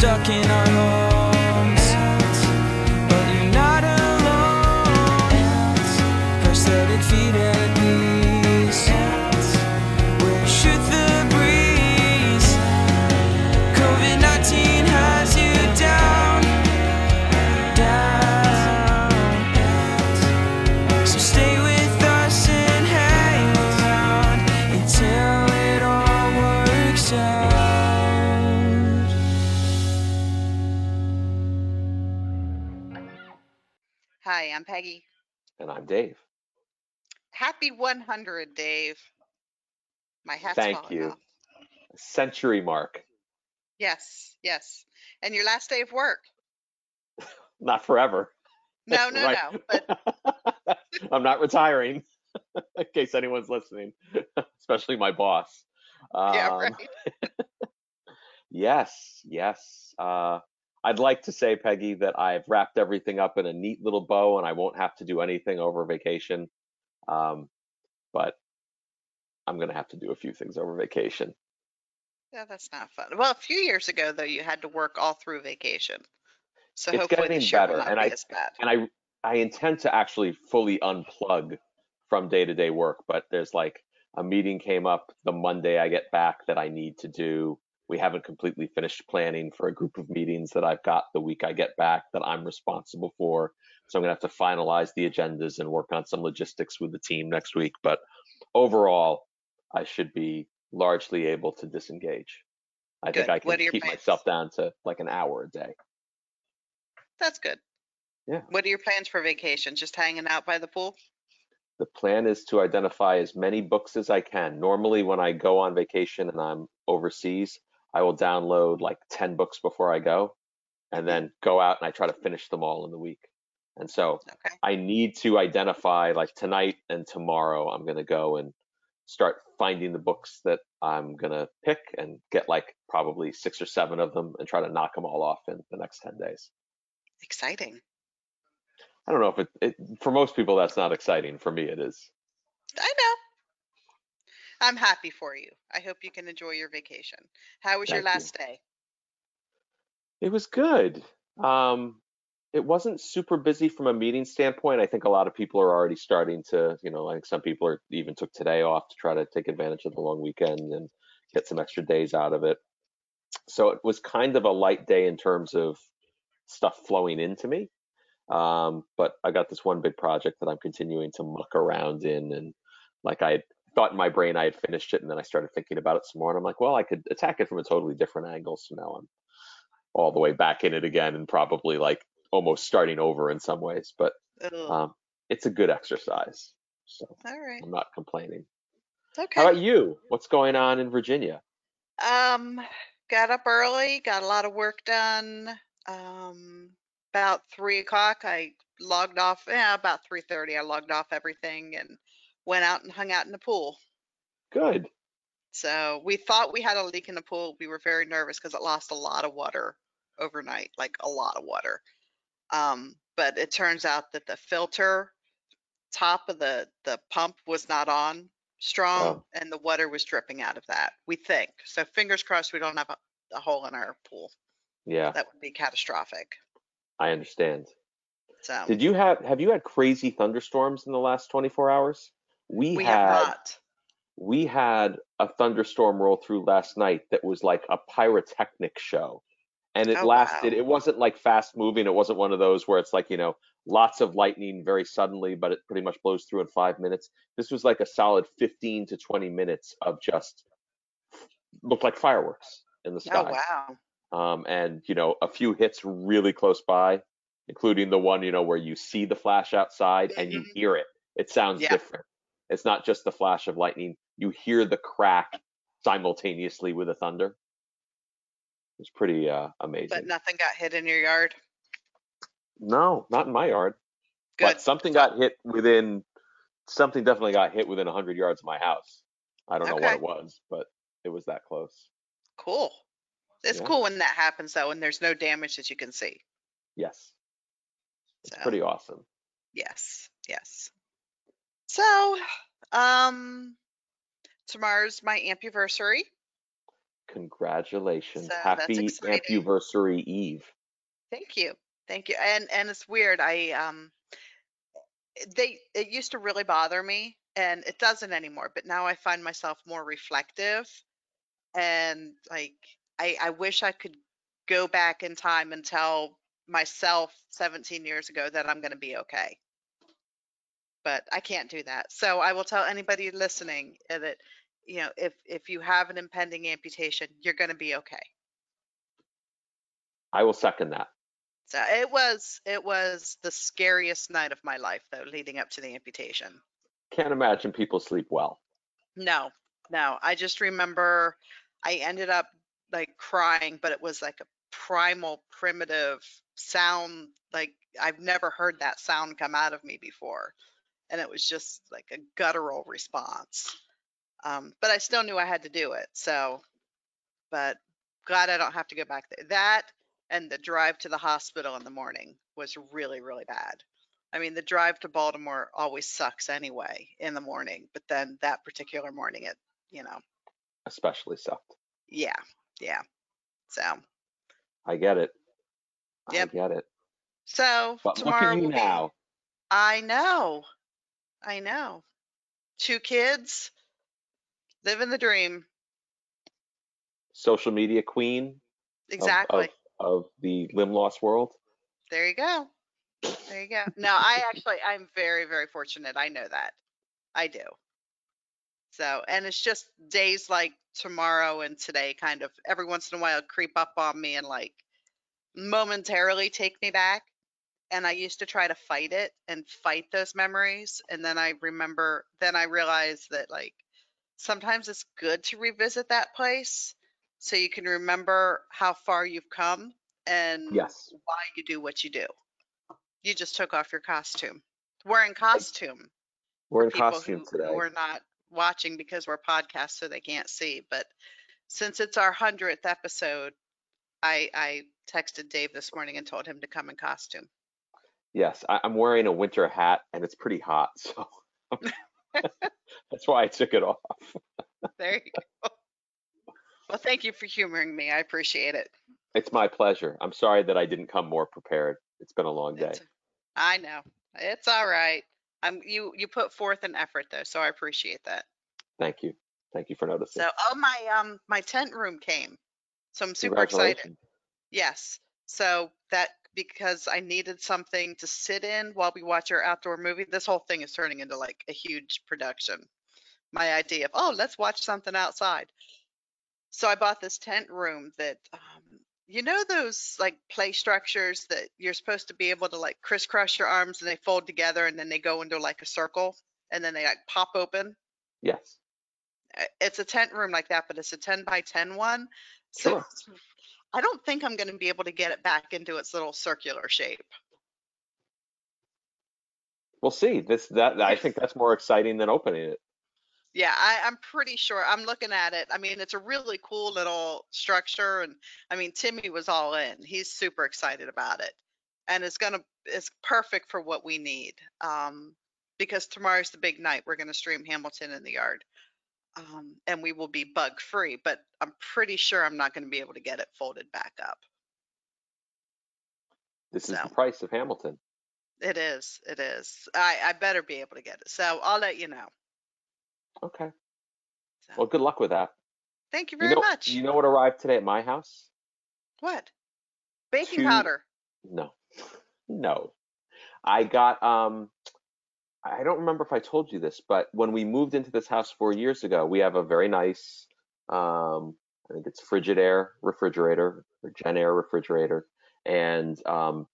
stuck in our homes, but you're not alone. Prosthetic feet and knees, where you shoot the breeze. COVID-19 has you down, down. So stay with us and hang around until it all works out. Hi, I'm Peggy. And I'm Dave. Happy 100, Dave. My hat's falling off. Thank you. Century mark. Yes, yes. And your last day of work. Not forever. No, right. No. But... I'm not retiring, in case anyone's listening, especially my boss. Yeah, right. Yes. I'd like to say, Peggy, that I've wrapped everything up in a neat little bow and I won't have to do anything over vacation. But I'm going to have to do a few things over vacation. Yeah, that's not fun. Well, a few years ago, though, you had to work all through vacation. So it's hopefully this year will not be as bad. And I intend to actually fully unplug from day-to-day work, but there's like a meeting came up the Monday I get back that I need to do. We haven't completely finished planning for a group of meetings that I've got the week I get back that I'm responsible for. So I'm going to have to finalize the agendas and work on some logistics with the team next week. But overall, I should be largely able to disengage. I think I can keep myself down to like an hour a day. That's good. Yeah. What are your plans for vacation? Just hanging out by the pool? The plan is to identify as many books as I can. Normally, when I go on vacation and I'm overseas, I will download like 10 books before I go and then go out and I try to finish them all in the week. And so okay. I need to identify like tonight and tomorrow, I'm going to go and start finding the books that I'm going to pick and get like probably 6 or 7 of them and try to knock them all off in the next 10 days. Exciting. I don't know if it for most people, that's not exciting. For me, it is. I know. I'm happy for you. I hope you can enjoy your vacation. How was your last day? It was good. It wasn't super busy from a meeting standpoint. I think a lot of people are already starting to, like some people even took today off to try to take advantage of the long weekend and get some extra days out of it. So it was kind of a light day in terms of stuff flowing into me. But I got this one big project that I'm continuing to muck around in, and like I thought in my brain I had finished it, and then I started thinking about it some more, and I'm like, well, I could attack it from a totally different angle. So now I'm all the way back in it again, and probably like almost starting over in some ways. But it's a good exercise, so all right. I'm not complaining. Okay. How about you? What's going on in Virginia? Got up early, got a lot of work done. About 3 o'clock, I logged off. About 3:30, I logged off everything and went out and hung out in the pool. Good. So we thought we had a leak in the pool. We were very nervous because it lost a lot of water overnight, like a lot of water. But it turns out that the filter top of the pump was not on strong, and the water was dripping out of that, we think. So fingers crossed we don't have a hole in our pool. Yeah. That would be catastrophic. I understand. So, have you had crazy thunderstorms in the last 24 hours? We have not. We had a thunderstorm roll through last night that was like a pyrotechnic show. And it lasted. Wow. It wasn't like fast moving. It wasn't one of those where it's like, lots of lightning very suddenly, but it pretty much blows through in 5 minutes. This was like a solid 15 to 20 minutes of just looked like fireworks in the sky. Oh, wow. And, a few hits really close by, including the one, where you see the flash outside and you hear it. It sounds different. It's not just the flash of lightning. You hear the crack simultaneously with the thunder. It's pretty amazing. But nothing got hit in your yard? No, not in my yard. Good. But something definitely got hit within 100 yards of my house. I don't know what it was, but it was that close. Cool. It's cool when that happens, though, and there's no damage that you can see. Yes. It's pretty awesome. Yes. So, tomorrow's my Ampiversary. Congratulations. So happy Ampiversary Eve. Thank you. Thank you. And it's weird. It used to really bother me, and it doesn't anymore, but now I find myself more reflective, and like I wish I could go back in time and tell myself 17 years ago that I'm going to be okay, but I can't do that. So I will tell anybody listening that, you know, if you have an impending amputation, you're going to be okay. I will second that. So it was the scariest night of my life, though, leading up to the amputation. Can't imagine people sleep well. No. I just remember I ended up like crying, but it was like a primal, primitive sound. Like I've never heard that sound come out of me before. And it was just like a guttural response. But I still knew I had to do it. So, but glad I don't have to go back there. That and the drive to the hospital in the morning was really, really bad. I mean, the drive to Baltimore always sucks anyway in the morning, but then that particular morning, it, you know, especially sucked. Yeah. So I get it. Yep. I get it. So but tomorrow look at you now. I know. 2 kids, living the dream. Social media queen. Exactly. Of the limb loss world. There you go. No, I'm very, very fortunate. I know that. I do. So, and it's just days like tomorrow and today kind of every once in a while creep up on me and like momentarily take me back. And I used to try to fight it and fight those memories. And then I realized that like sometimes it's good to revisit that place so you can remember how far you've come and yes, why you do what you do. You just took off your costume. We're in costume. We're in costume today. We're not watching because we're podcasts, so they can't see. But since it's our 100th episode, I texted Dave this morning and told him to come in costume. Yes, I'm wearing a winter hat, and it's pretty hot, so that's why I took it off. There you go. Well, thank you for humoring me. I appreciate it. It's my pleasure. I'm sorry that I didn't come more prepared. It's been a long day. I know. It's all right. You put forth an effort though, so I appreciate that. Thank you for noticing. So, my tent room came, so I'm super excited. Yes. So that because I needed something to sit in while we watch our outdoor movie. This whole thing is turning into like a huge production. My idea of let's watch something outside. So I bought this tent room that. You know those like play structures that you're supposed to be able to like crisscross your arms and they fold together and then they go into like a circle and then they like pop open? Yes. It's a tent room like that, but it's a 10x10 one. So sure. I don't think I'm going to be able to get it back into its little circular shape. We'll see. I think that's more exciting than opening it. Yeah, I'm pretty sure. I'm looking at it. I mean, it's a really cool little structure, and I mean, Timmy was all in. He's super excited about it, and it's perfect for what we need. Because tomorrow's the big night. We're gonna stream Hamilton in the yard, and we will be bug free. But I'm pretty sure I'm not gonna be able to get it folded back up. This is the price of Hamilton. It is. I better be able to get it. So I'll let you know. Okay. So. Well, good luck with that. Thank you very much. You know what arrived today at my house? What? Baking powder. No. I got, I don't remember if I told you this, but when we moved into this house 4 years ago, we have a very nice, I think it's Frigidaire refrigerator or Gen Air refrigerator. And, but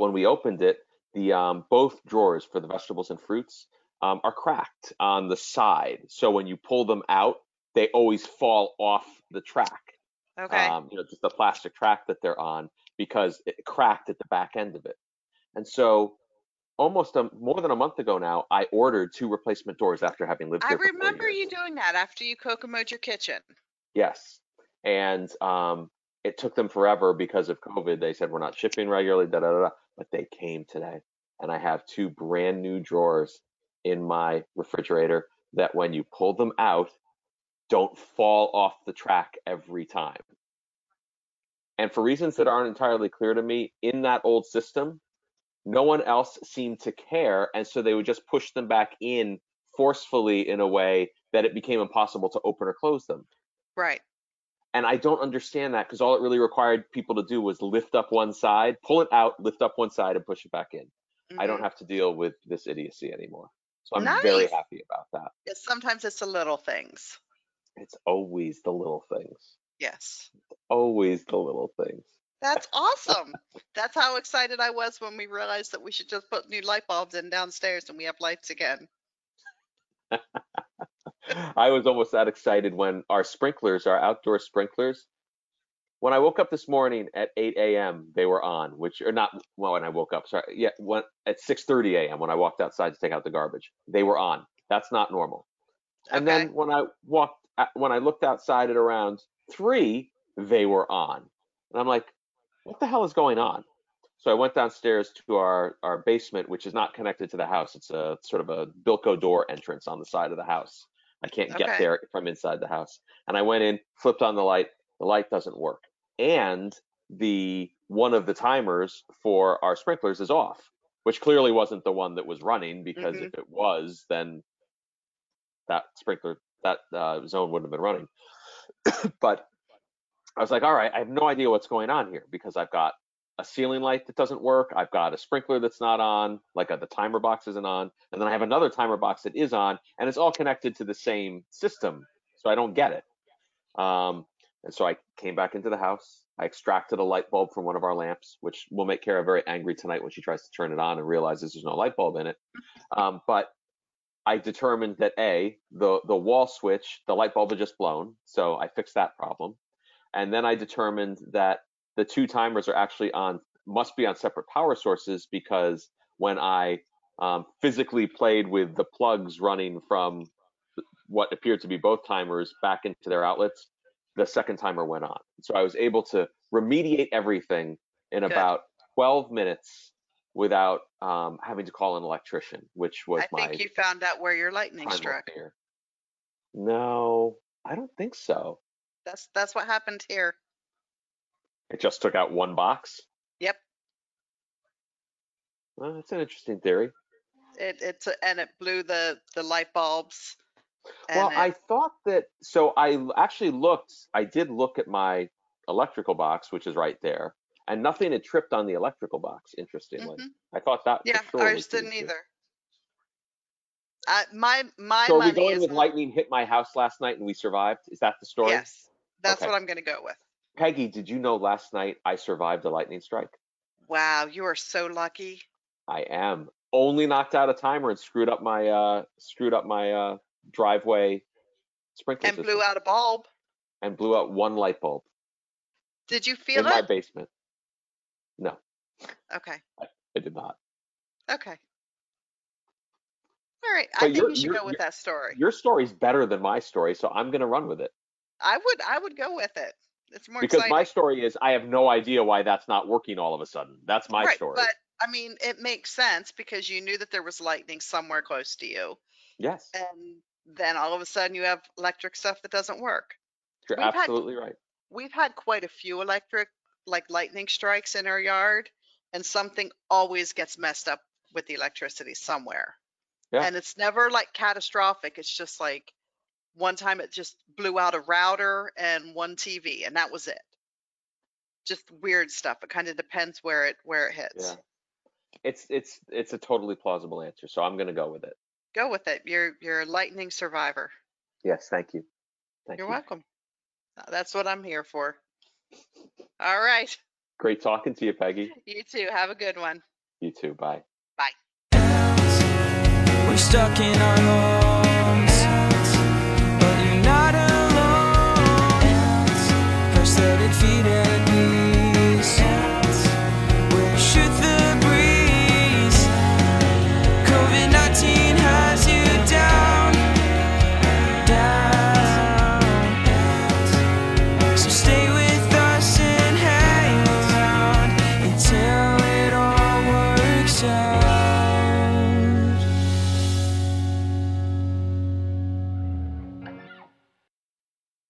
when we opened it, the, both drawers for the vegetables and fruits, are cracked on the side, so when you pull them out, they always fall off the track. Okay. Just the plastic track that they're on because it cracked at the back end of it. And so, almost more than a month ago now, I ordered 2 replacement doors after having lived here. I remember you doing that after you Kokomo'd your kitchen. Yes, and it took them forever because of COVID. They said we're not shipping regularly, but they came today, and I have 2 brand new drawers in my refrigerator that when you pull them out, don't fall off the track every time. And for reasons that aren't entirely clear to me, in that old system, no one else seemed to care. And so they would just push them back in forcefully in a way that it became impossible to open or close them. Right. And I don't understand that, because all it really required people to do was lift up one side, pull it out, lift up one side, and push it back in. Mm-hmm. I don't have to deal with this idiocy anymore. So I'm very happy about that. Yes, sometimes it's the little things. It's always the little things. Yes. Always the little things. That's awesome. That's how excited I was when we realized that we should just put new light bulbs in downstairs and we have lights again. I was almost that excited when our sprinklers, our outdoor sprinklers, when I woke up this morning at 8 a.m., they were on, which are not, well, when I woke up, sorry, yeah, at 6:30 a.m. when I walked outside to take out the garbage, they were on. That's not normal. And okay. Then when I looked outside at around 3, they were on. And I'm like, what the hell is going on? So I went downstairs to our basement, which is not connected to the house. It's a sort of a Bilco door entrance on the side of the house. I can't get there from inside the house. And I went in, flipped on the light. The light doesn't work. And one of the timers for our sprinklers is off, which clearly wasn't the one that was running, because if it was, then that sprinkler, that zone wouldn't have been running. But I was like, all right, I have no idea what's going on here, because I've got a ceiling light that doesn't work. I've got a sprinkler that's not on, like the timer box isn't on. And then I have another timer box that is on, and it's all connected to the same system. So I don't get it. And so I came back into the house. I extracted a light bulb from one of our lamps, which will make Kara very angry tonight when she tries to turn it on and realizes there's no light bulb in it. But I determined that the wall switch, the light bulb had just blown. So I fixed that problem. And then I determined that the two timers are actually must be on separate power sources, because when I physically played with the plugs running from what appeared to be both timers back into their outlets, the second timer went on. So I was able to remediate everything in about 12 minutes without having to call an electrician, which was I think you found out where your lightning struck. No, I don't think so. That's what happened here. It just took out one box? Yep. Well, that's an interesting theory. And it blew the light bulbs. Well, I thought that, so I actually did look at my electrical box, which is right there, and nothing had tripped on the electrical box, interestingly. Mm-hmm. I thought that for sure. Yeah, ours didn't either. So are we going with lightning hit my house last night and we survived? Is that the story? Yes, that's what I'm going to go with. Peggy, did you know last night I survived a lightning strike? Wow, you are so lucky. I am. Only knocked out a timer and screwed up my driveway sprinkler system. And blew out a bulb. And blew out one light bulb. Did you feel it? In my basement. No. Okay. I did not. Okay. All right. I think we should go with that story. Your story's better than my story, so I'm going to run with it. I would go with it. It's more because exciting. My story is I have no idea why that's not working all of a sudden. That's my story. But I mean, it makes sense because you knew that there was lightning somewhere close to you. Yes. And then all of a sudden you have electric stuff that doesn't work. You're absolutely right. We've had quite a few lightning strikes in our yard, and something always gets messed up with the electricity somewhere. Yeah. And it's never catastrophic. It's just one time it just blew out a router and one TV, and that was it. Just weird stuff. It kind of depends where it hits. Yeah. It's a totally plausible answer, so I'm going to go with it. Go with it. You're a lightning survivor. Yes, thank you. You're welcome. That's what I'm here for. All right. Great talking to you, Peggy. You too. Have a good one. You too. Bye. Bye. We're stuck in our homes, but you're not alone. First let it feed it.